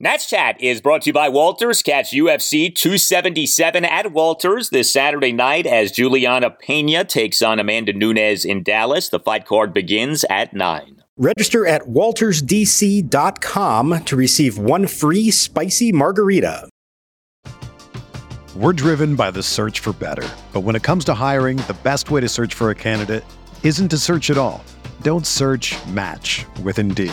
Nats Chat is brought to you by Walters. Catch UFC 277 at Walters this Saturday night as Juliana Pena takes on Amanda Nunes in Dallas. The fight card begins at 9. Register at waltersdc.com to receive one free spicy margarita. We're driven by the search for better. But when it comes to hiring, the best way to search for a candidate isn't to search at all. Don't search, match with Indeed.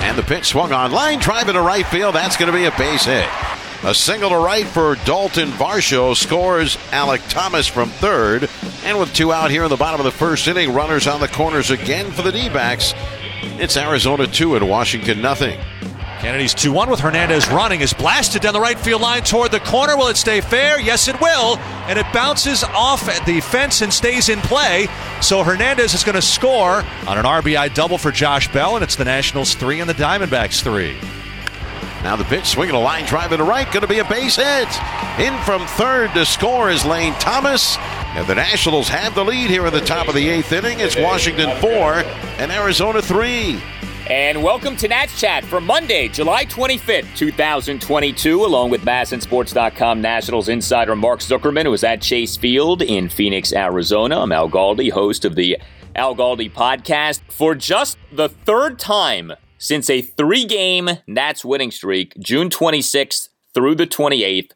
And the pitch swung on line drive into right field. That's going to be a base hit. A single to right for Dalton Varsho scores Alec Thomas from third. And with two out here in the bottom of the first inning, runners on the corners again for the D-backs. It's Arizona 2 and Washington nothing. Kennedy's 2-1 with Hernandez running, is blasted down the right field line toward the corner. Will it stay fair? Yes, it will. And it bounces off at the fence and stays in play. So Hernandez is going to score on an RBI double for Josh Bell, and it's the Nationals 3 and the Diamondbacks 3. Now the pitch, swinging a line drive into right, going to be a base hit. In from third to score is Lane Thomas. And the Nationals have the lead here in the top of the 8th inning. It's Washington 4 and Arizona 3. And welcome to Nats Chat for Monday, July 25th, 2022, along with MASNsports.com Nationals insider Mark Zuckerman, who is at Chase Field in Phoenix, Arizona. I'm Al Galdi, host of the Al Galdi podcast. For just the third time since a 3-game Nats winning streak, June 26th through the 28th,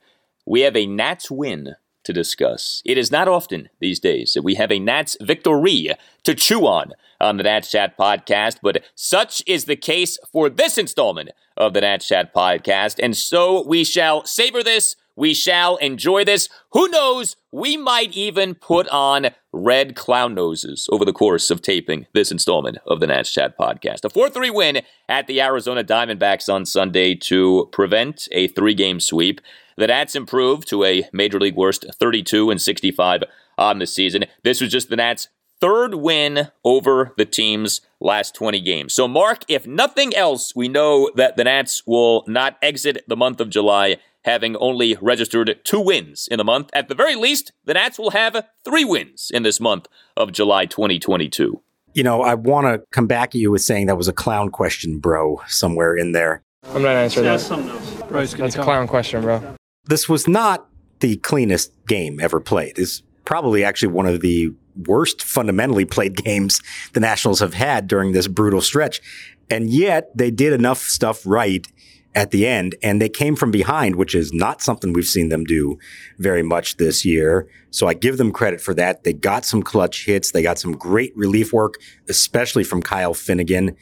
we have a Nats win to discuss. It is not often these days that we have a Nats victory to chew on the Nats Chat podcast, but such is the case for this installment of the Nats Chat podcast, and so we shall savor this, we shall enjoy this. Who knows, we might even put on red clown noses over the course of taping this installment of the Nats Chat podcast. A 4-3 win at the Arizona Diamondbacks on Sunday to prevent a 3-game sweep. The Nats improved to a Major League worst 32-65 on the season. This was just the Nats' third win over the team's last 20 games. So, Mark, if nothing else, we know that the Nats will not exit the month of July having only registered 2 wins in the month. At the very least, the Nats will have 3 wins in this month of July 2022. You know, I want to come back at you with saying that was a clown question, bro, somewhere in there. I'm not answering that. That's a clown question, bro. This was not the cleanest game ever played. It's probably actually one of the worst fundamentally played games the Nationals have had during this brutal stretch. And yet they did enough stuff right at the end, and they came from behind, which is not something we've seen them do very much this year. So I give them credit for that. They got some clutch hits. They got some great relief work, especially from Kyle Finnegan.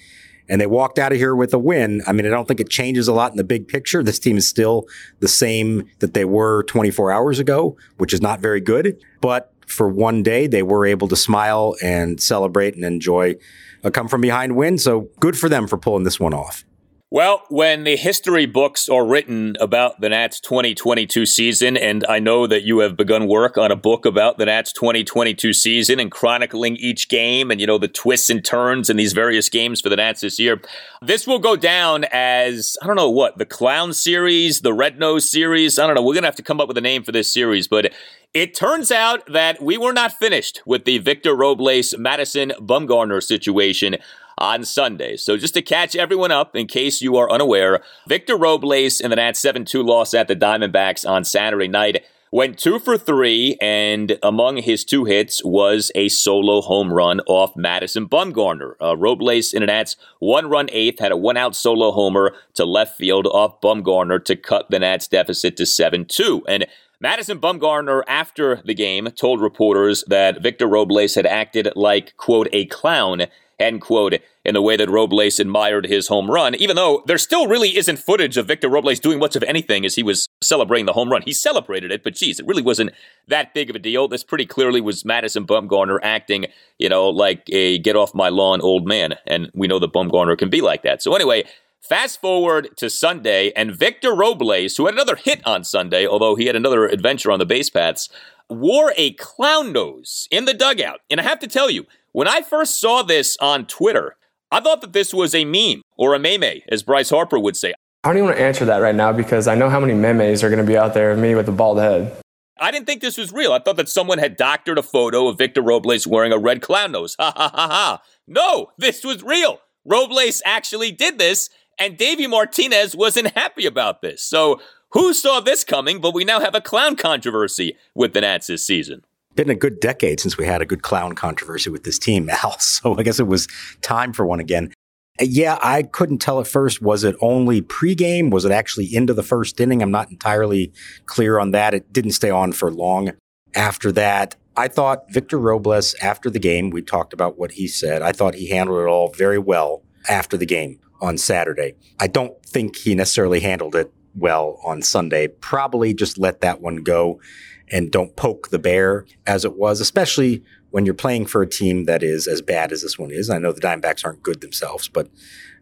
And they walked out of here with a win. I mean, I don't think it changes a lot in the big picture. This team is still the same that they were 24 hours ago, which is not very good. But for one day, they were able to smile and celebrate and enjoy a come-from-behind win. So good for them for pulling this one off. Well, when the history books are written about the Nats 2022 season, and I know that you have begun work on a book about the Nats 2022 season and chronicling each game and, you know, the twists and turns in these various games for the Nats this year, this will go down as, I don't know what, the Clown series, the Red Nose series. I don't know. We're going to have to come up with a name for this series, but it turns out that we were not finished with the Victor Robles, Madison Bumgarner situation on Sunday. So just to catch everyone up, in case you are unaware, Victor Robles in the Nats 7-2 loss at the Diamondbacks on Saturday night Went 2 for 3, and among his two hits was a solo home run off Madison Bumgarner. Robles in the Nats, one-run eighth, had a one-out solo homer to left field off Bumgarner to cut the Nats deficit to 7-2. And Madison Bumgarner, after the game, told reporters that Victor Robles had acted like, quote, a clown, end quote, in the way that Robles admired his home run, even though there still really isn't footage of Victor Robles doing much of anything as he was celebrating the home run. He celebrated it, but geez, it really wasn't that big of a deal. This pretty clearly was Madison Bumgarner acting, like a get-off-my-lawn old man, and we know that Bumgarner can be like that. So anyway, fast forward to Sunday, and Victor Robles, who had another hit on Sunday, although he had another adventure on the base paths, wore a clown nose in the dugout. And I have to tell you, when I first saw this on Twitter, I thought that this was a meme, or a meme, as Bryce Harper would say. I don't even want to answer that right now because I know how many memes are going to be out there of me with a bald head. I didn't think this was real. I thought that someone had doctored a photo of Victor Robles wearing a red clown nose. Ha ha ha ha. No, this was real. Robles actually did this, and Davey Martinez wasn't happy about this. So who saw this coming? But we now have a clown controversy with the Nats this season. Been a good decade since we had a good clown controversy with this team, Al. So I guess it was time for one again. Yeah, I couldn't tell at first. Was it only pregame? Was it actually into the first inning? I'm not entirely clear on that. It didn't stay on for long after that. I thought Victor Robles, after the game, we talked about what he said. I thought he handled it all very well after the game on Saturday. I don't think he necessarily handled it well on Sunday. Probably just let that one go and don't poke the bear as it was, especially when you're playing for a team that is as bad as this one is. I know the Diamondbacks aren't good themselves, but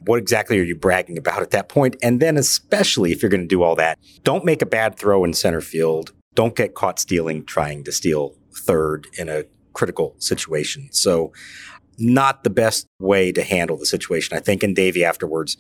what exactly are you bragging about at that point? And then especially if you're going to do all that, don't make a bad throw in center field. Don't get caught stealing, trying to steal third in a critical situation. So not the best way to handle the situation, I think. And Davey afterwards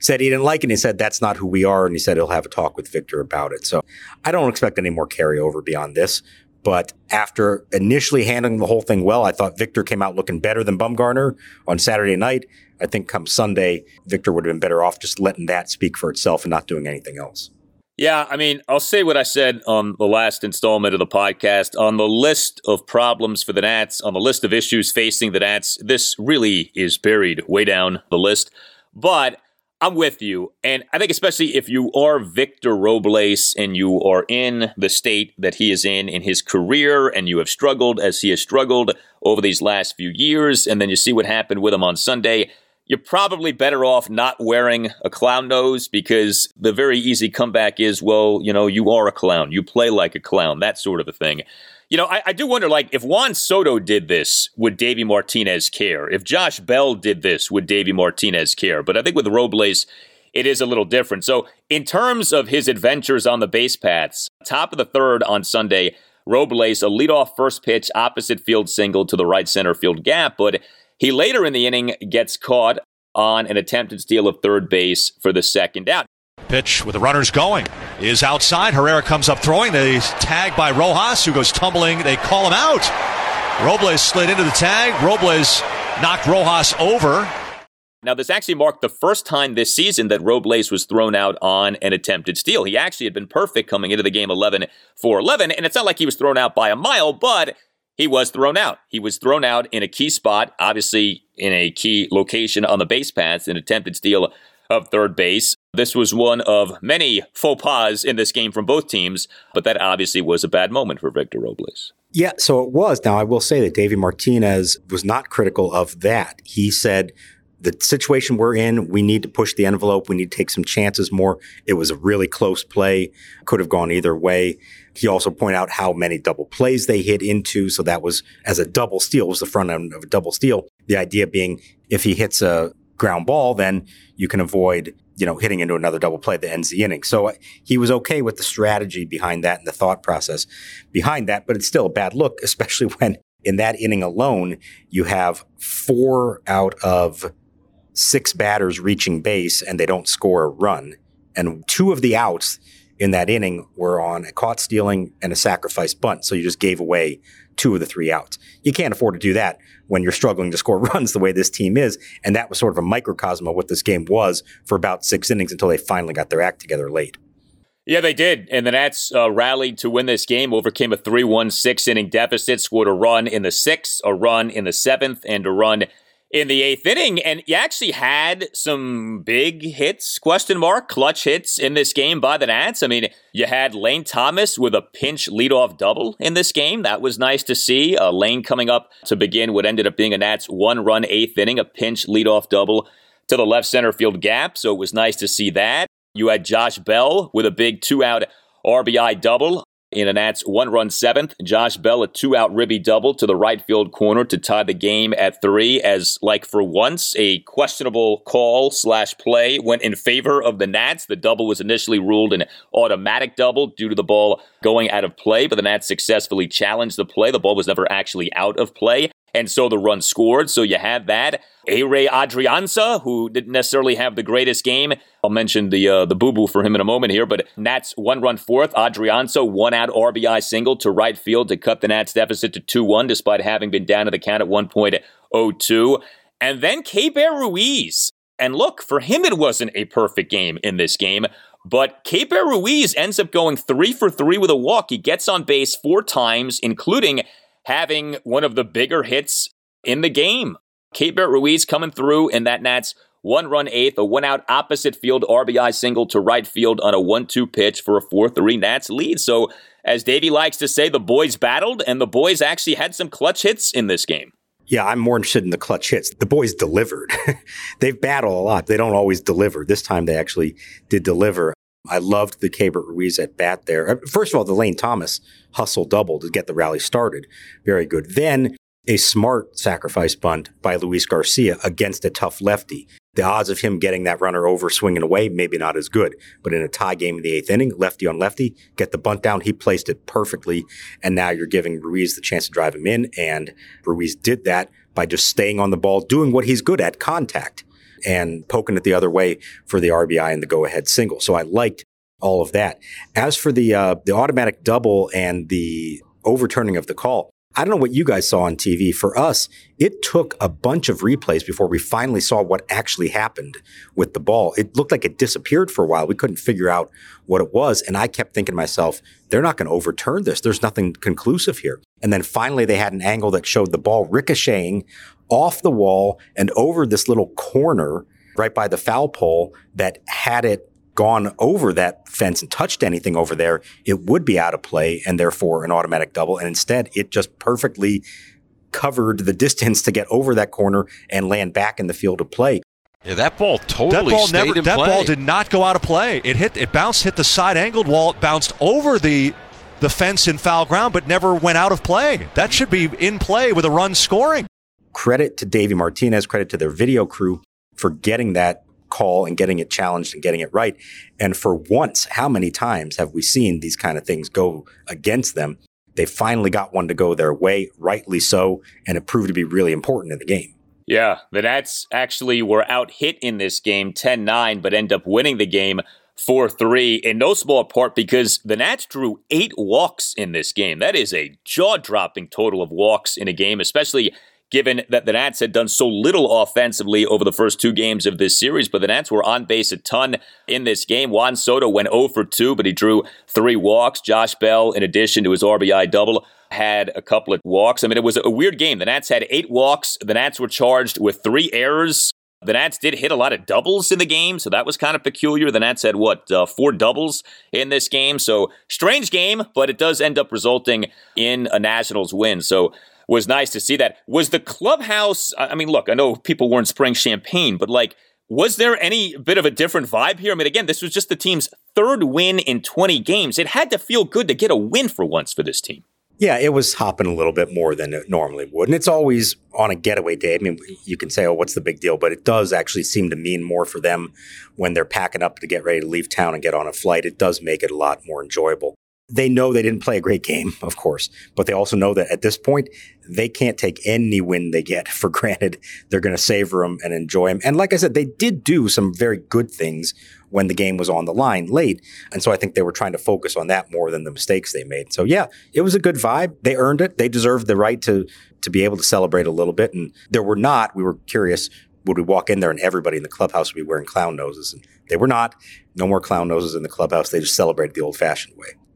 said he didn't like it. And he said, that's not who we are. And he said he'll have a talk with Victor about it. So I don't expect any more carryover beyond this. But after initially handling the whole thing well, I thought Victor came out looking better than Bumgarner on Saturday night. I think come Sunday, Victor would have been better off just letting that speak for itself and not doing anything else. Yeah, I mean, I'll say what I said on the last installment of the podcast. On the list of problems for the Nats, on the list of issues facing the Nats, this really is buried way down the list. But I'm with you. And I think especially if you are Victor Robles and you are in the state that he is in his career, and you have struggled as he has struggled over these last few years, and then you see what happened with him on Sunday, you're probably better off not wearing a clown nose, because the very easy comeback is, well, you are a clown. You play like a clown, that sort of a thing. I do wonder, if Juan Soto did this, would Davey Martinez care? If Josh Bell did this, would Davey Martinez care? But I think with Robles, it is a little different. So in terms of his adventures on the base paths, top of the third on Sunday, Robles, a leadoff first pitch, opposite field single to the right center field gap. But he later in the inning gets caught on an attempted steal of third base for the second out. Pitch with the runners going is outside. Herrera comes up throwing. They tag by Rojas, who goes tumbling. They call him out. Robles slid into the tag. Robles knocked Rojas over. Now, this actually marked the first time this season that Robles was thrown out on an attempted steal. He actually had been perfect coming into the game 11 for 11, and it's not like he was thrown out by a mile, but he was thrown out. He was thrown out in a key spot, obviously in a key location on the base paths, an attempted steal of third base. This was one of many faux pas in this game from both teams, but that obviously was a bad moment for Victor Robles. Yeah, so it was. Now, I will say that Davey Martinez was not critical of that. He said, the situation we're in, we need to push the envelope. We need to take some chances more. It was a really close play. Could have gone either way. He also pointed out how many double plays they hit into. So that was as a double steal. It was the front end of a double steal. The idea being if he hits a ground ball, then you can avoid, hitting into another double play that ends the inning. So he was okay with the strategy behind that and the thought process behind that. But it's still a bad look, especially when in that inning alone, you have 4 out of 6 batters reaching base and they don't score a run. And 2 of the outs in that inning were on a caught stealing and a sacrifice bunt. So you just gave away 2 of the 3 outs. You can't afford to do that when you're struggling to score runs the way this team is. And that was sort of a microcosm of what this game was for about 6 innings until they finally got their act together late. Yeah, they did. And the Nats rallied to win this game, overcame a 3-1 six-inning deficit, scored a run in the sixth, a run in the seventh, and a run in the eighth inning. And you actually had some big hits, clutch hits in this game by the Nats. I mean, you had Lane Thomas with a pinch leadoff double in this game. That was nice to see. Lane coming up to begin what ended up being a Nats one-run eighth inning, a pinch leadoff double to the left center field gap. So it was nice to see that. You had Josh Bell with a big two-out RBI double in a Nats one-run seventh. Josh Bell, a two-out ribby double to the right field corner to tie the game at three, as, like for once, a questionable call slash play went in favor of the Nats. The double was initially ruled an automatic double due to the ball going out of play, but the Nats successfully challenged the play. The ball was never actually out of play. And so the run scored. So you had that. Aray Adrianza, who didn't necessarily have the greatest game. I'll mention the boo-boo for him in a moment here. But Nats one-run fourth. Adrianza, one-out RBI single to right field to cut the Nats deficit to 2-1, despite having been down to the count at 1.02. And then Keibert Ruiz. And look, for him it wasn't a perfect game in this game. But Keibert Ruiz ends up going 3-for-3 with a walk. He gets on base four times, including having one of the bigger hits in the game. Keibert Ruiz coming through in that Nats one-run eighth, a one-out opposite field RBI single to right field on a 1-2 pitch for a 4-3 Nats lead. So, as Davey likes to say, the boys battled, and the boys actually had some clutch hits in this game. Yeah, I'm more interested in the clutch hits. The boys delivered. They've battled a lot. They don't always deliver. This time they actually did deliver. I loved the Keibert Ruiz at bat there. First of all, the Lane Thomas hustle double to get the rally started. Very good. Then a smart sacrifice bunt by Luis Garcia against a tough lefty. The odds of him getting that runner over swinging away, maybe not as good. But in a tie game in the eighth inning, lefty on lefty, get the bunt down. He placed it perfectly. And now you're giving Ruiz the chance to drive him in. And Ruiz did that by just staying on the ball, doing what he's good at, contact, and poking it the other way for the RBI and the go-ahead single. So I liked all of that. As for the automatic double and the overturning of the call, I don't know what you guys saw on TV. For us, it took a bunch of replays before we finally saw what actually happened with the ball. It looked like it disappeared for a while. We couldn't figure out what it was. And I kept thinking to myself, they're not going to overturn this. There's nothing conclusive here. And then finally, they had an angle that showed the ball ricocheting off the wall and over this little corner right by the foul pole that had it gone over that fence and touched anything over there, it would be out of play and therefore an automatic double. And instead, it just perfectly covered the distance to get over that corner and land back in the field of play. Yeah, that ball totally stayed in play. That ball did not go out of play. It bounced, hit the side angled wall, it bounced over the fence in foul ground, but never went out of play. That should be in play with a run scoring. Credit to Davey Martinez, credit to their video crew for getting that call and getting it challenged and getting it right. And for once, how many times have we seen these kind of things go against them? They finally got one to go their way, rightly so, and it proved to be really important in the game. Yeah, the Nats actually were out hit in this game 10-9, but end up winning the game 4-3, in no small part because the Nats drew 8 walks in this game. That is a jaw-dropping total of walks in a game, especially given that the Nats had done so little offensively over the first two games of this series. But the Nats were on base a ton in this game. Juan Soto went 0-for-2, but he drew 3 walks. Josh Bell, in addition to his RBI double, had a couple of walks. I mean, it was a weird game. The Nats had 8 walks. The Nats were charged with 3 errors. The Nats did hit a lot of doubles in the game, so that was kind of peculiar. The Nats had, 4 doubles in this game. So strange game, but it does end up resulting in a Nationals win. So was nice to see that. Was the clubhouse, I mean, look, I know people weren't spraying champagne, but like, was there any bit of a different vibe here? I mean, again, this was just the team's 3rd win in 20 games. It had to feel good to get a win for once for this team. Yeah, it was hopping a little bit more than it normally would. And it's always on a getaway day. I mean, you can say, oh, what's the big deal? But it does actually seem to mean more for them when they're packing up to get ready to leave town and get on a flight. It does make it a lot more enjoyable. They know they didn't play a great game, of course, but they also know that at this point, they can't take any win they get for granted. They're going to savor them and enjoy them. And like I said, they did do some very good things when the game was on the line late. And so I think they were trying to focus on that more than the mistakes they made. So yeah, it was a good vibe. They earned it. They deserved the right to be able to celebrate a little bit. And there were not. We were curious, would we walk in there and everybody in the clubhouse would be wearing clown noses? And They were not. No more clown noses in the clubhouse. They just celebrated the old-fashioned way.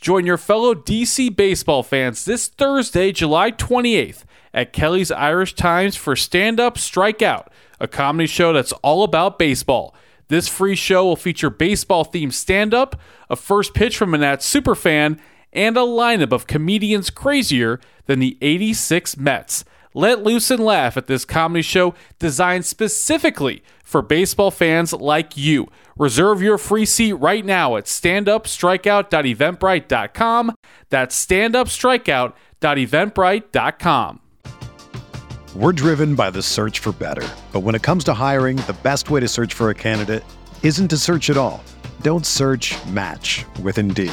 Join your fellow DC baseball fans this Thursday, July 28th at Kelly's Irish Times for Stand Up, Strike Out, a comedy show that's all about baseball. This free show will feature baseball-themed stand-up, a first pitch from a Nats superfan, and a lineup of comedians crazier than the '86 Mets. Let loose and laugh at this comedy show designed specifically for baseball fans like you. Reserve your free seat right now at standupstrikeout.eventbrite.com. That's standupstrikeout.eventbrite.com. We're driven by the search for better. But when it comes to hiring, the best way to search for a candidate isn't to search at all. Don't search, match with Indeed.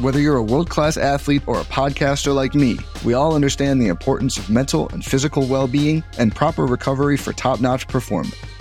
Whether you're a world-class athlete or a podcaster like me, we all understand the importance of mental and physical well-being and proper recovery for top-notch performance.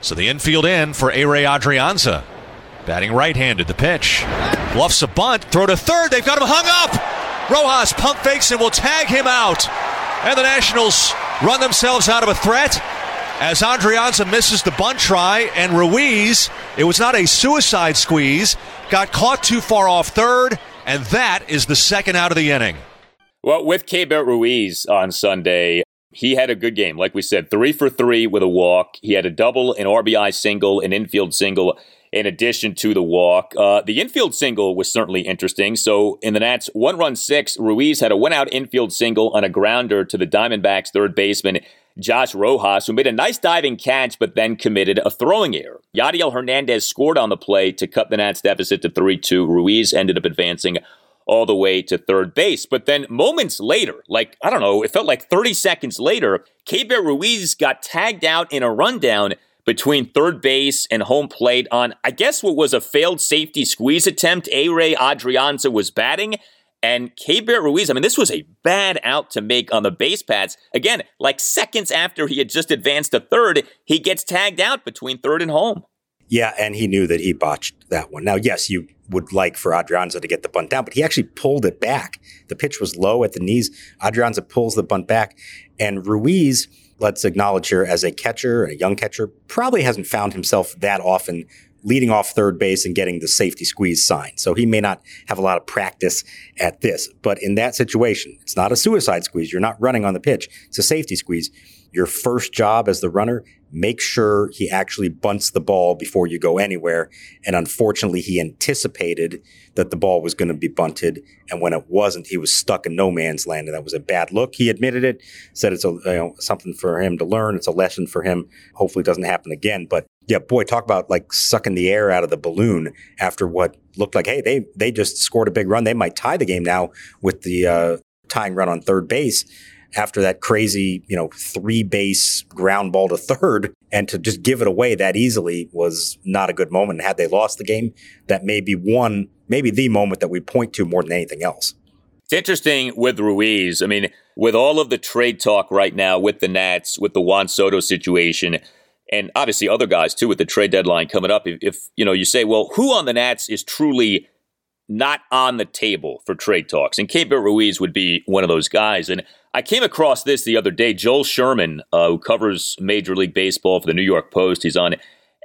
So the infield in for Aray Adrianza. Batting right-handed, the pitch. Bluffs a bunt, throw to third, they've got him hung up! Rojas pump fakes and will tag him out. And the Nationals run themselves out of a threat as Adrianza misses the bunt try, and Ruiz, it was not a suicide squeeze, got caught too far off third, and that is the second out of the inning. Well, with Keibert Ruiz on Sunday, he had a good game. Like we said, 3 for 3 with a walk. He had a double, an RBI single, an infield single. in addition to the walk. The infield single was certainly interesting. So in the Nats' one-run six, Ruiz had a one-out infield single on a grounder to the Diamondbacks' third baseman, Josh Rojas, who made a nice diving catch but then committed a throwing error. Yadiel Hernandez scored on the play to cut the Nats' deficit to 3-2. Ruiz ended up advancing all the way to third base. But then moments later, it felt like 30 seconds later, Keibert Ruiz got tagged out in a rundown between third base and home plate on, I guess, what was a failed safety squeeze attempt. A-Ray Adrianza was batting, and Keibert Ruiz, this was a bad out to make on the base paths. Again, seconds after he had just advanced to third, he gets tagged out between third and home. Yeah, and he knew that he botched that one. Now, yes, you would like for Adrianza to get the bunt down, but he actually pulled it back. The pitch was low at the knees. Adrianza pulls the bunt back, and Ruiz, let's acknowledge here as a catcher, a young catcher, probably hasn't found himself that often leading off third base and getting the safety squeeze sign. So he may not have a lot of practice at this. But in that situation, it's not a suicide squeeze. You're not running on the pitch. It's a safety squeeze. Your first job as the runner, make sure he actually bunts the ball before you go anywhere. And unfortunately, he anticipated that the ball was going to be bunted. And when it wasn't, he was stuck in no man's land. And that was a bad look. He admitted it, said it's something for him to learn. It's a lesson for him. Hopefully it doesn't happen again. But yeah, boy, talk about sucking the air out of the balloon after what looked like, hey, they just scored a big run. They might tie the game now with the tying run on third base. After that crazy, three-base ground ball to third, and to just give it away that easily was not a good moment. And had they lost the game, that may be the moment that we point to more than anything else. It's interesting with Ruiz. With all of the trade talk right now with the Nats, with the Juan Soto situation, and obviously other guys, too, with the trade deadline coming up, if you say, well, who on the Nats is truly not on the table for trade talks? And Keibert Ruiz would be one of those guys. And I came across this the other day. Joel Sherman, who covers Major League Baseball for the New York Post, he's on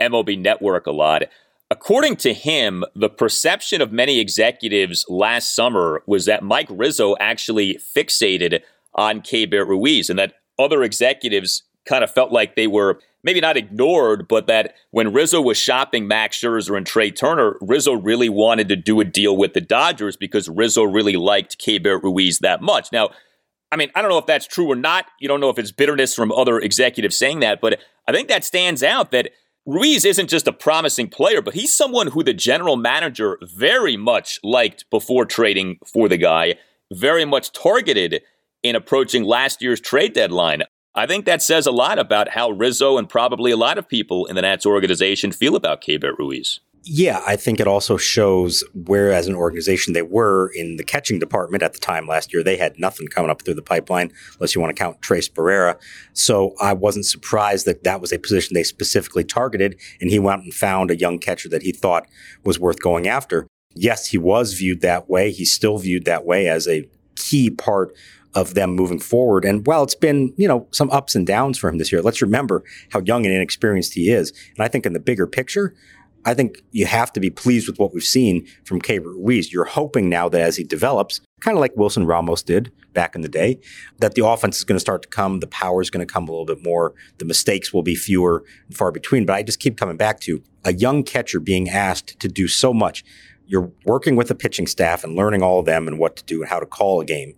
MLB Network a lot. According to him, the perception of many executives last summer was that Mike Rizzo actually fixated on Keibert Ruiz, and that other executives kind of felt like they were maybe not ignored, but that when Rizzo was shopping Max Scherzer and Trey Turner, Rizzo really wanted to do a deal with the Dodgers because Rizzo really liked Keibert Ruiz that much. Now, I don't know if that's true or not. You don't know if it's bitterness from other executives saying that, but I think that stands out that Ruiz isn't just a promising player, but he's someone who the general manager very much liked before trading for the guy, very much targeted in approaching last year's trade deadline. I think that says a lot about how Rizzo and probably a lot of people in the Nats organization feel about Keibert Ruiz. Yeah, I think it also shows where, as an organization, they were in the catching department at the time last year. They had nothing coming up through the pipeline, unless you want to count Trace Barrera. So I wasn't surprised that that was a position they specifically targeted, and he went and found a young catcher that he thought was worth going after. Yes, he was viewed that way. He's still viewed that way as a key part of them moving forward. And while it's been, some ups and downs for him this year, let's remember how young and inexperienced he is. And I think in the bigger picture, I think you have to be pleased with what we've seen from Keibert Ruiz. You're hoping now that as he develops, kind of like Wilson Ramos did back in the day, that the offense is going to start to come, the power is going to come a little bit more, the mistakes will be fewer and far between. But I just keep coming back to a young catcher being asked to do so much. You're working with a pitching staff and learning all of them and what to do and how to call a game.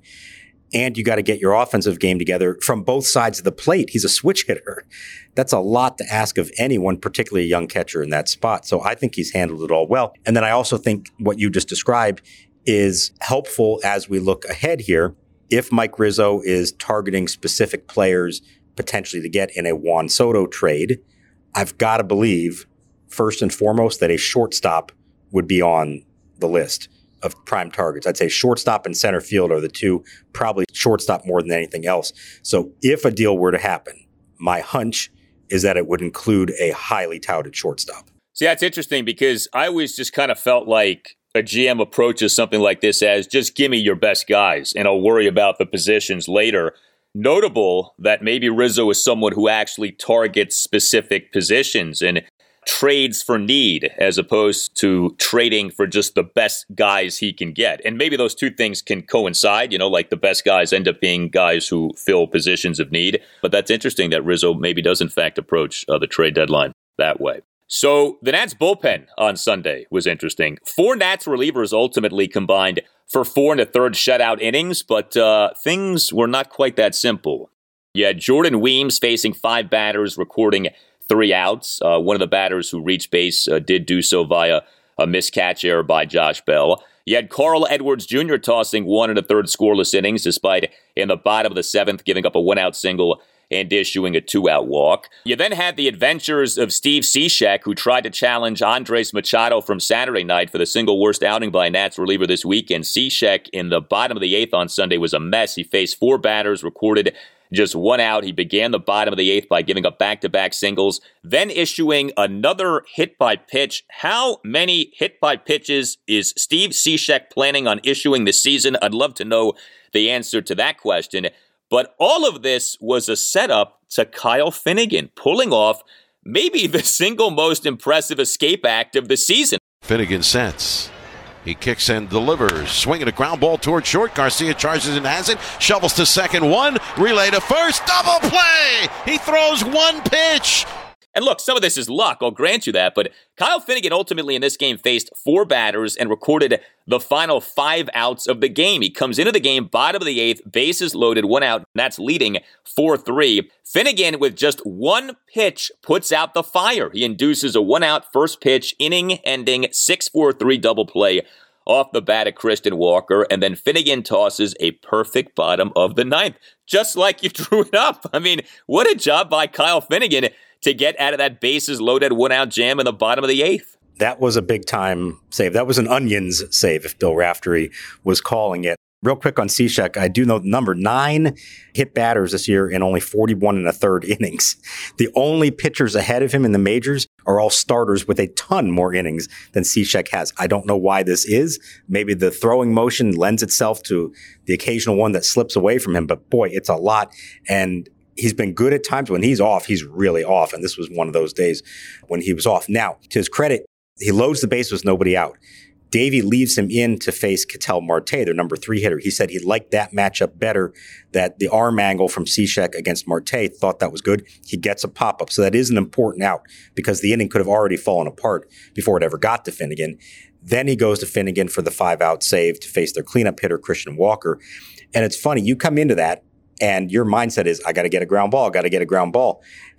And you got to get your offensive game together from both sides of the plate. He's a switch hitter. That's a lot to ask of anyone, particularly a young catcher in that spot. So I think he's handled it all well. And then I also think what you just described is helpful as we look ahead here. If Mike Rizzo is targeting specific players potentially to get in a Juan Soto trade, I've got to believe, first and foremost, that a shortstop would be on the list of prime targets. I'd say shortstop and center field are the two, probably shortstop more than anything else. So if a deal were to happen, my hunch is that it would include a highly touted shortstop. See, that's interesting because I always just kind of felt like a GM approaches something like this as just give me your best guys and I'll worry about the positions later. Notable that maybe Rizzo is someone who actually targets specific positions and trades for need as opposed to trading for just the best guys he can get. And maybe those two things can coincide, the best guys end up being guys who fill positions of need. But that's interesting that Rizzo maybe does in fact approach the trade deadline that way. So the Nats bullpen on Sunday was interesting. Four Nats relievers ultimately combined for 4 1/3 shutout innings, but things were not quite that simple. Yeah, Jordan Weems facing five batters, recording three outs. One of the batters who reached base did do so via a miscatch error by Josh Bell. You had Carl Edwards Jr. tossing 1 1/3 scoreless innings, despite in the bottom of the seventh giving up a one-out single and issuing a two-out walk. You then had the adventures of Steve Cishek, who tried to challenge Andres Machado from Saturday night for the single worst outing by a Nats reliever this weekend. Cishek in the bottom of the eighth on Sunday was a mess. He faced four batters, recorded just one out. He began the bottom of the eighth by giving up back-to-back singles, then issuing another hit-by-pitch. How many hit-by-pitches is Steve Cishek planning on issuing this season? I'd love to know the answer to that question. But all of this was a setup to Kyle Finnegan pulling off maybe the single most impressive escape act of the season. Finnegan sets. He kicks and delivers. Swinging a ground ball toward short. Garcia charges and has it. Shovels to second. One. Relay to first. Double play. He throws one pitch. And look, some of this is luck, I'll grant you that, but Kyle Finnegan ultimately in this game faced four batters and recorded the final five outs of the game. He comes into the game, bottom of the eighth, bases loaded, one out, Nats leading 4-3. Finnegan with just one pitch puts out the fire. He induces a one-out first pitch, inning-ending 6-4-3 double play off the bat of Christian Walker, and then Finnegan tosses a perfect bottom of the ninth, just like you drew it up. I mean, what a job by Kyle Finnegan to get out of that bases loaded one-out jam in the bottom of the eighth. That was a big-time save. That was an Onions save, if Bill Raftery was calling it. Real quick on Cishek, I do know the number 9 hit batters this year in only 41 1/3 innings. The only pitchers ahead of him in the majors are all starters with a ton more innings than Cishek has. I don't know why this is. Maybe the throwing motion lends itself to the occasional one that slips away from him, but boy, it's a lot. And he's been good at times. When he's off, he's really off. And this was one of those days when he was off. Now, to his credit, he loads the base with nobody out. Davey leaves him in to face Ketel Marte, their number 3 hitter. He said he liked that matchup better, that the arm angle from Cishek against Marte, thought that was good. He gets a pop-up. So that is an important out because the inning could have already fallen apart before it ever got to Finnegan. Then he goes to Finnegan for the 5-out save to face their cleanup hitter, Christian Walker. And it's funny, you come into that, and your mindset is, I got to get a ground ball,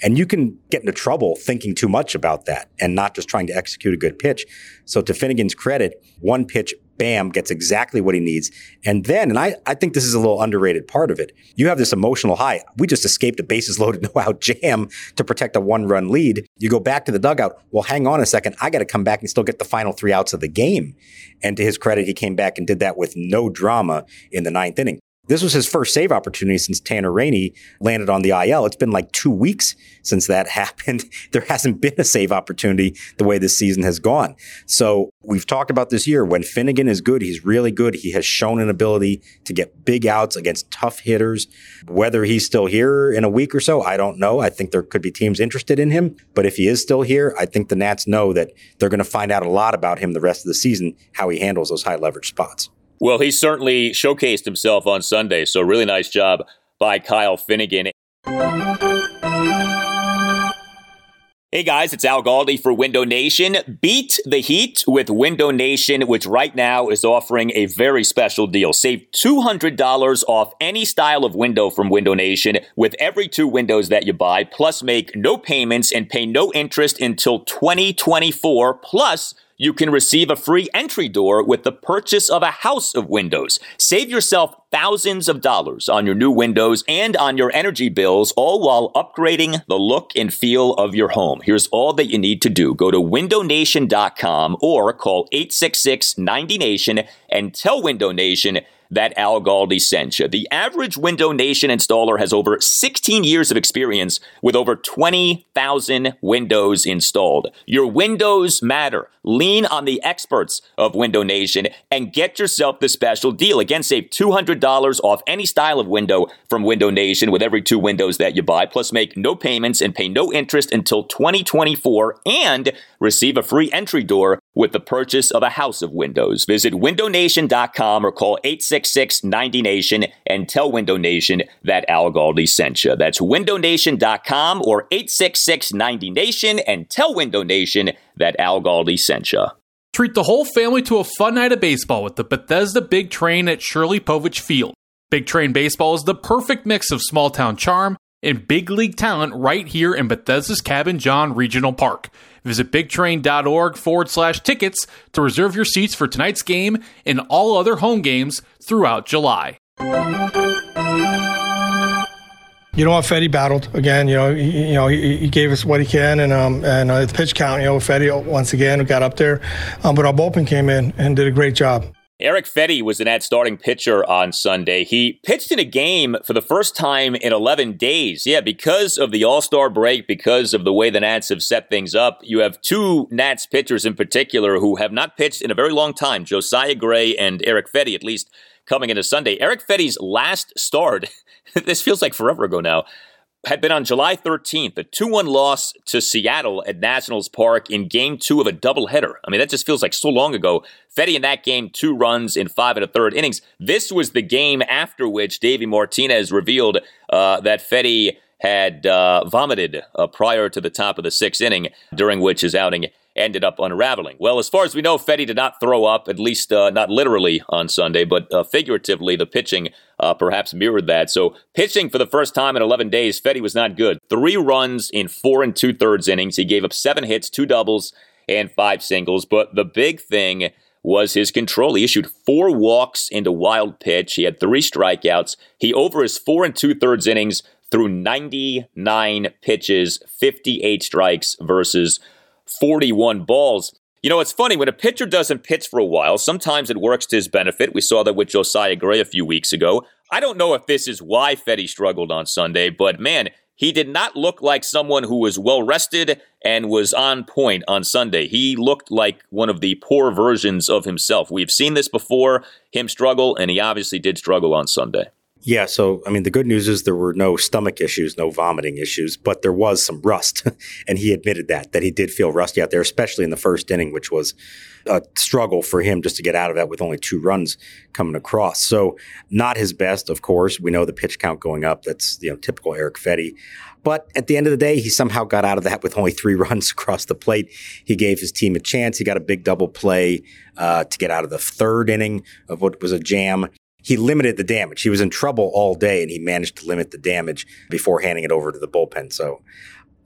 And you can get into trouble thinking too much about that and not just trying to execute a good pitch. So to Finnegan's credit, one pitch, bam, gets exactly what he needs. And then, and I think this is a little underrated part of it, you have this emotional high. We just escaped a bases loaded, no out jam to protect a 1-run lead. You go back to the dugout. Well, hang on a second. I got to come back and still get the final 3 outs of the game. And to his credit, he came back and did that with no drama in the 9th inning. This was his first save opportunity since Tanner Rainey landed on the IL. It's been like 2 weeks since that happened. There hasn't been a save opportunity the way this season has gone. So we've talked about this year. When Finnegan is good, he's really good. He has shown an ability to get big outs against tough hitters. Whether he's still here in a week or so, I don't know. I think there could be teams interested in him. But if he is still here, I think the Nats know that they're going to find out a lot about him the rest of the season, how he handles those high leverage spots. Well, he certainly showcased himself on Sunday, so really nice job by Kyle Finnegan. Hey guys, it's Al Galdi for Window Nation. Beat the heat with Window Nation, which right now is offering a very special deal. Save $200 off any style of window from Window Nation with every 2 windows that you buy, plus make no payments and pay no interest until 2024, plus you can receive a free entry door with the purchase of a house of windows. Save yourself thousands of dollars on your new windows and on your energy bills, all while upgrading the look and feel of your home. Here's all that you need to do. Go to windownation.com or call 866-90-NATION and tell Window Nation that Al Galdi sent you. The average Window Nation installer has over 16 years of experience with over 20,000 windows installed. Your windows matter. Lean on the experts of Window Nation and get yourself the special deal. Again, save $200 off any style of window from Window Nation with every 2 windows that you buy, plus make no payments and pay no interest until 2024 and receive a free entry door with the purchase of a house of windows. Visit windownation.com or call 866-90-NATION and tell Window Nation that Al Galdi sent you. That's windownation.com or 866-90-NATION and tell Window Nation that Al Galdi sent you. Treat the whole family to a fun night of baseball with the Bethesda Big Train at Shirley Povich Field. Big Train Baseball is the perfect mix of small-town charm and big league talent right here in Bethesda's Cabin John Regional Park. Visit bigtrain.org/tickets to reserve your seats for tonight's game and all other home games throughout July. You know what, Fedde battled again. He gave us what he can, and the pitch count. Fedde once again got up there, but our bullpen came in and did a great job. Erick Fedde was the Nats starting pitcher on Sunday. He pitched in a game for the first time in 11 days. Yeah, because of the All-Star break, because of the way the Nats have set things up, you have two Nats pitchers in particular who have not pitched in a very long time, Josiah Gray and Erick Fedde, at least coming into Sunday. Eric Fette's last start, this feels like forever ago now, had been on July 13th, a 2-1 loss to Seattle at Nationals Park in Game 2 of a doubleheader. I mean, that just feels like so long ago. Fedde in that game, 2 runs in 5 1/3 innings. This was the game after which Davey Martinez revealed that Fedde had vomited prior to the top of the 6th inning, during which his outing ended up unraveling. Well, as far as we know, Fedde did not throw up, at least not literally on Sunday, but figuratively, the pitching perhaps mirrored that. So pitching for the first time in 11 days, Fedde was not good. 3 runs in 4 2/3 innings. He gave up 7 hits, 2 doubles, and 5 singles. But the big thing was his control. He issued 4 walks into wild pitch. He had 3 strikeouts. He, over his 4 2/3 innings, threw 99 pitches, 58 strikes versus 41 balls. You know, it's funny, when a pitcher doesn't pitch for a while, sometimes it works to his benefit. We saw that with Josiah Gray a few weeks ago. I don't know if this is why Fedde struggled on Sunday, but man, he did not look like someone who was well-rested and was on point on Sunday. He looked like one of the poor versions of himself. We've seen this before, him struggle, and he obviously did struggle on Sunday. Yeah, so, I mean, the good news is there were no stomach issues, no vomiting issues, but there was some rust, and he admitted that he did feel rusty out there, especially in the first inning, which was a struggle for him just to get out of that with only 2 runs coming across. So not his best, of course. We know the pitch count going up. That's, typical Erick Fedde. But at the end of the day, he somehow got out of that with only 3 runs across the plate. He gave his team a chance. He got a big double play to get out of the 3rd inning of what was a jam. He limited the damage. He was in trouble all day, and he managed to limit the damage before handing it over to the bullpen. So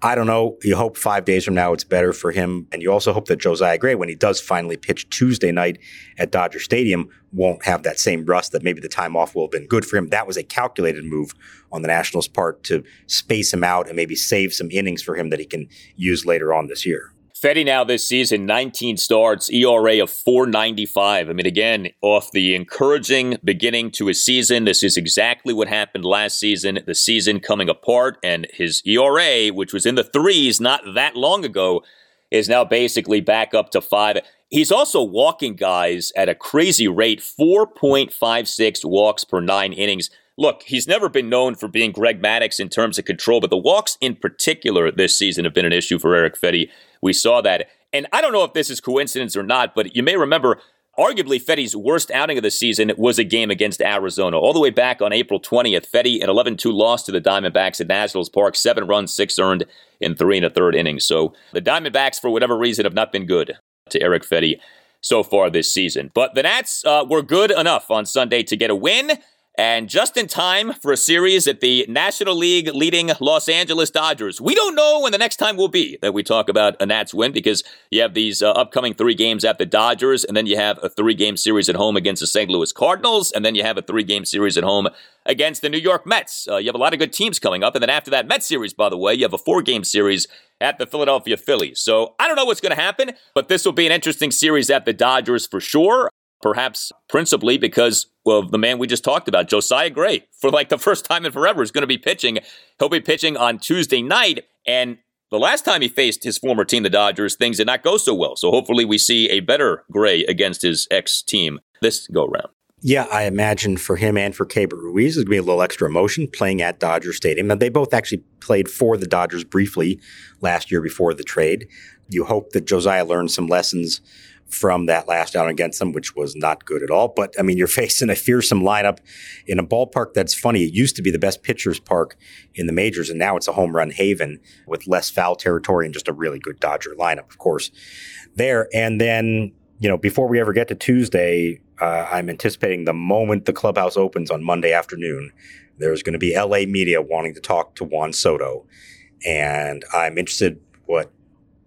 I don't know. You hope 5 days from now it's better for him. And you also hope that Josiah Gray, when he does finally pitch Tuesday night at Dodger Stadium, won't have that same rust, that maybe the time off will have been good for him. That was a calculated move on the Nationals' part to space him out and maybe save some innings for him that he can use later on this year. Fedde now this season, 19 starts, ERA of 4.95. I mean, again, off the encouraging beginning to his season, this is exactly what happened last season, the season coming apart, and his ERA, which was in the 3s not that long ago, is now basically back up to 5. He's also walking guys at a crazy rate, 4.56 walks per 9 innings. Look, he's never been known for being Greg Maddux in terms of control, but the walks in particular this season have been an issue for Erick Fedde. We saw that. And I don't know if this is coincidence or not, but you may remember, arguably, Fette's worst outing of the season was a game against Arizona. All the way back on April 20th, Fedde, an 11-2 loss to the Diamondbacks at Nationals Park, 7 runs, 6 earned in 3 1/3 innings. So the Diamondbacks, for whatever reason, have not been good to Erick Fedde so far this season. But the Nats were good enough on Sunday to get a win. And just in time for a series at the National League leading Los Angeles Dodgers. We don't know when the next time will be that we talk about a Nats win, because you have these upcoming 3 games at the Dodgers, and then you have a 3-game series at home against the St. Louis Cardinals, and then you have a 3-game series at home against the New York Mets. You have a lot of good teams coming up. And then after that Mets series, by the way, you have a 4-game series at the Philadelphia Phillies. So I don't know what's going to happen, but this will be an interesting series at the Dodgers for sure. Perhaps principally because of the man we just talked about, Josiah Gray, for like the first time in forever, is going to be pitching. He'll be pitching on Tuesday night. And the last time he faced his former team, the Dodgers, things did not go so well. So hopefully we see a better Gray against his ex-team this go-around. Yeah, I imagine for him and for Keibert Ruiz, there's going to be a little extra emotion playing at Dodger Stadium. Now, they both actually played for the Dodgers briefly last year before the trade. You hope that Josiah learned some lessons from that last out against them, which was not good at all. But, I mean, you're facing a fearsome lineup in a ballpark that's funny. It used to be the best pitcher's park in the majors, and now it's a home run haven with less foul territory and just a really good Dodger lineup, of course, there. And then, you know, before we ever get to Tuesday, I'm anticipating the moment the clubhouse opens on Monday afternoon, there's going to be LA media wanting to talk to Juan Soto. And I'm interested what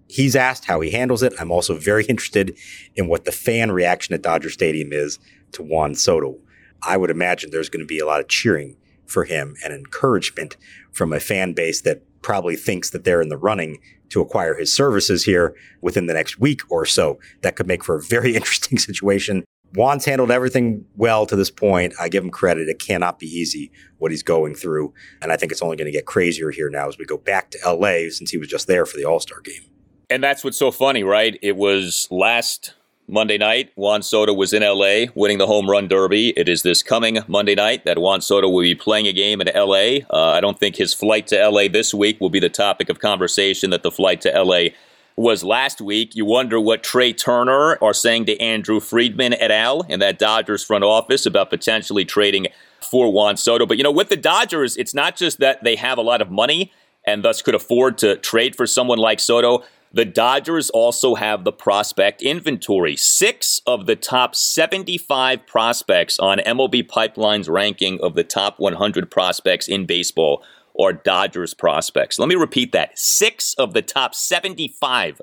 he's asked, how he handles it. I'm also very interested in what the fan reaction at Dodger Stadium is to Juan Soto. I would imagine there's going to be a lot of cheering for him and encouragement from a fan base that probably thinks that they're in the running to acquire his services here within the next week or so. That could make for a very interesting situation. Juan's handled everything well to this point. I give him credit. It cannot be easy what he's going through. And I think it's only going to get crazier here now as we go back to LA, since he was just there for the All-Star game. And that's what's so funny, right? It was last Monday night. Juan Soto was in LA winning the home run derby. It is this coming Monday night that Juan Soto will be playing a game in LA. I don't think his flight to LA this week will be the topic of conversation that the flight to LA was last week. You wonder what Trey Turner are saying to Andrew Friedman et al. In that Dodgers front office about potentially trading for Juan Soto. But, you know, with the Dodgers, it's not just that they have a lot of money and thus could afford to trade for someone like Soto. The Dodgers also have the prospect inventory. 6 of the top 75 prospects on MLB Pipeline's ranking of the top 100 prospects in baseball are Dodgers prospects. Let me repeat that. 6 of the top 75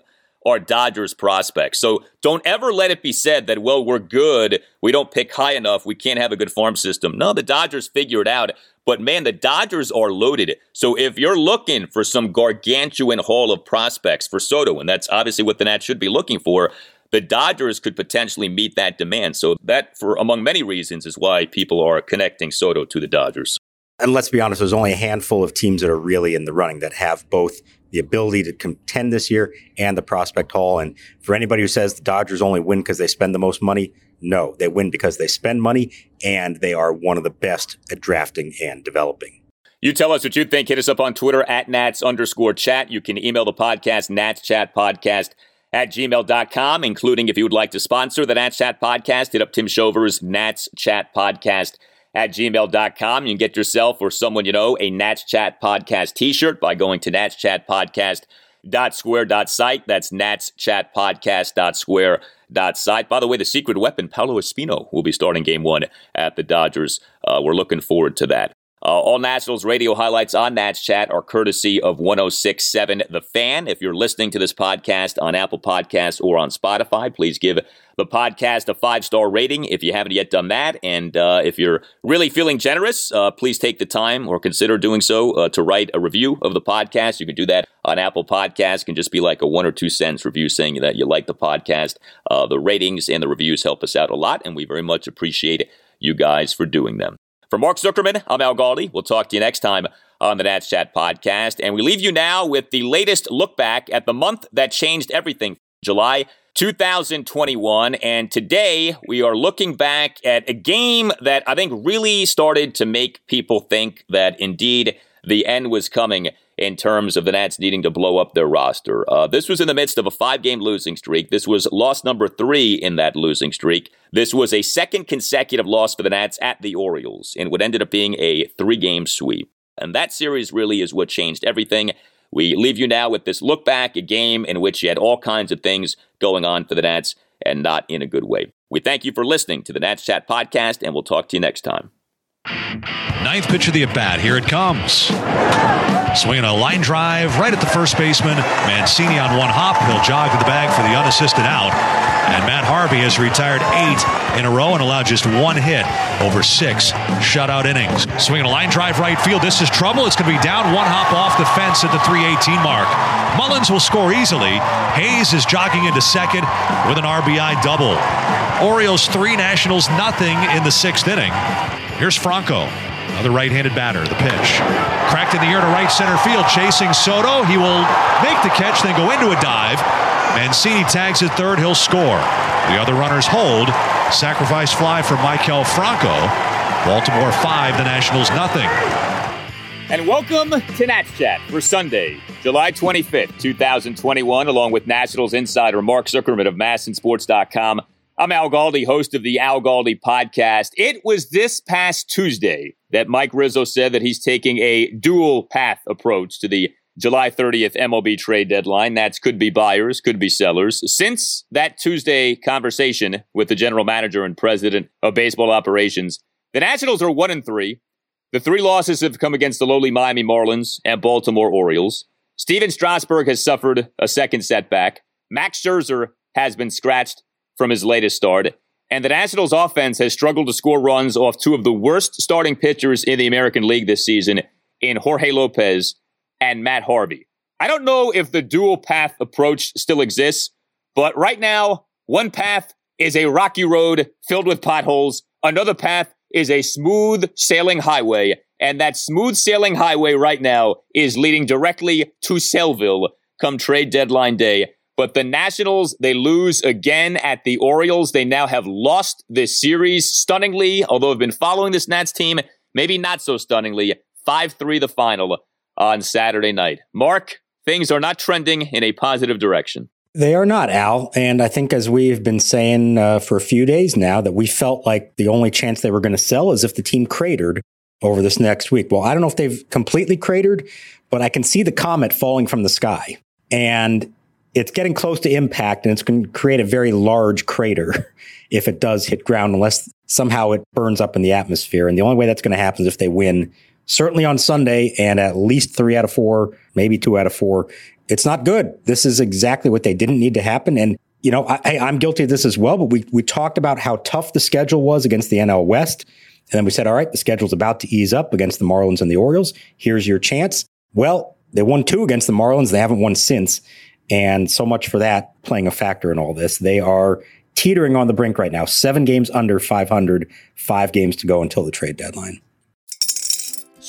are Dodgers prospects. So don't ever let it be said that, well, we're good, we don't pick high enough, we can't have a good farm system. No, the Dodgers figure it out. But man, the Dodgers are loaded. So if you're looking for some gargantuan haul of prospects for Soto, and that's obviously what the Nats should be looking for, the Dodgers could potentially meet that demand. So that, for among many reasons, is why people are connecting Soto to the Dodgers. And let's be honest, there's only a handful of teams that are really in the running that have both the ability to contend this year and the prospect haul. And for anybody who says the Dodgers only win because they spend the most money, no, they win because they spend money and they are one of the best at drafting and developing. You tell us what you think. Hit us up on Twitter at @Nats_chat. You can email the podcast, natschatpodcast@gmail.com, including if you would like to sponsor the Nats Chat Podcast. Hit up Tim Shover's Nats Chat Podcast at gmail.com. You can get yourself or someone you know a Nats Chat Podcast t-shirt by going to natschatpodcast.square.site. That's natschatpodcast.square.site. By the way, the secret weapon, Paolo Espino, will be starting Game 1 at the Dodgers. We're looking forward to that. All Nationals radio highlights on Nats Chat are courtesy of 106.7 The Fan. If you're listening to this podcast on Apple Podcasts or on Spotify, please give the podcast a 5-star rating if you haven't yet done that. And if you're really feeling generous, please take the time or consider doing so to write a review of the podcast. You can do that on Apple Podcasts. It can just be like a 1 or 2 cents review saying that you like the podcast. The ratings and the reviews help us out a lot, and we very much appreciate you guys for doing them. For Mark Zuckerman, I'm Al Galdi. We'll talk to you next time on the Nats Chat Podcast. And we leave you now with the latest look back at the month that changed everything, July 2021. And today we are looking back at a game that I think really started to make people think that indeed the end was coming in terms of the Nats needing to blow up their roster. This was in the midst of a 5-game losing streak. This was loss number 3 in that losing streak. This was a second consecutive loss for the Nats at the Orioles in what ended up being a 3-game sweep. And that series really is what changed everything. We leave you now with this look back, a game in which you had all kinds of things going on for the Nats and not in a good way. We thank you for listening to the Nats Chat Podcast, and we'll talk to you next time. 9th pitch of the at-bat. Here it comes. Swinging a line drive right at the first baseman. Mancini on one hop. He'll jog to the bag for the unassisted out. And Matt Harvey has retired 8 in a row and allowed just 1 hit over 6 shutout innings. Swinging a line drive right field. This is trouble. It's going to be down. One hop off the fence at the 318 mark. Mullins will score easily. Hayes is jogging into second with an RBI double. Orioles 3, Nationals nothing in the 6th inning. Here's Franco, another right-handed batter, the pitch. Cracked in the air to right center field, chasing Soto. He will make the catch, then go into a dive. Mancini tags at third, he'll score. The other runners hold. Sacrifice fly for Michael Franco. Baltimore 5, the Nationals nothing. And welcome to Nats Chat for Sunday, July 25th, 2021, along with Nationals insider Mark Zuckerman of MASNsports.com. I'm Al Galdi, host of the Al Galdi podcast. It was this past Tuesday that Mike Rizzo said that he's taking a dual path approach to the July 30th MLB trade deadline. Nats could be buyers, could be sellers. Since that Tuesday conversation with the general manager and president of baseball operations, the Nationals are 1-3. The three losses have come against the lowly Miami Marlins and Baltimore Orioles. Steven Strasburg has suffered a second setback. Max Scherzer has been scratched from his latest start. And the Nationals offense has struggled to score runs off two of the worst starting pitchers in the American League this season in Jorge Lopez and Matt Harvey. I don't know if the dual path approach still exists, but right now, one path is a rocky road filled with potholes. Another path is a smooth sailing highway, and that smooth sailing highway right now is leading directly to Sellville come trade deadline day. But the Nationals, they lose again at the Orioles. They now have lost this series stunningly, although I've been following this Nats team, maybe not so stunningly, 5-3 the final on Saturday night. Mark, things are not trending in a positive direction. They are not, Al, and I think as we've been saying for a few days now that we felt like the only chance they were going to sell is if the team cratered over this next week. Well, I don't know if they've completely cratered, but I can see the comet falling from the sky, and it's getting close to impact, and it's going to create a very large crater if it does hit ground, unless somehow it burns up in the atmosphere, and the only way that's going to happen is if they win, certainly on Sunday, and at least 3 out of 4, maybe 2 out of 4. It's not good. This is exactly what they didn't need to happen. And, you know, I'm guilty of this as well, but we talked about how tough the schedule was against the NL West. And then we said, all right, the schedule's about to ease up against the Marlins and the Orioles. Here's your chance. Well, they won 2 against the Marlins. They haven't won since. And so much for that playing a factor in all this. They are teetering on the brink right now. 7 games under 500, 5 games to go until the trade deadline.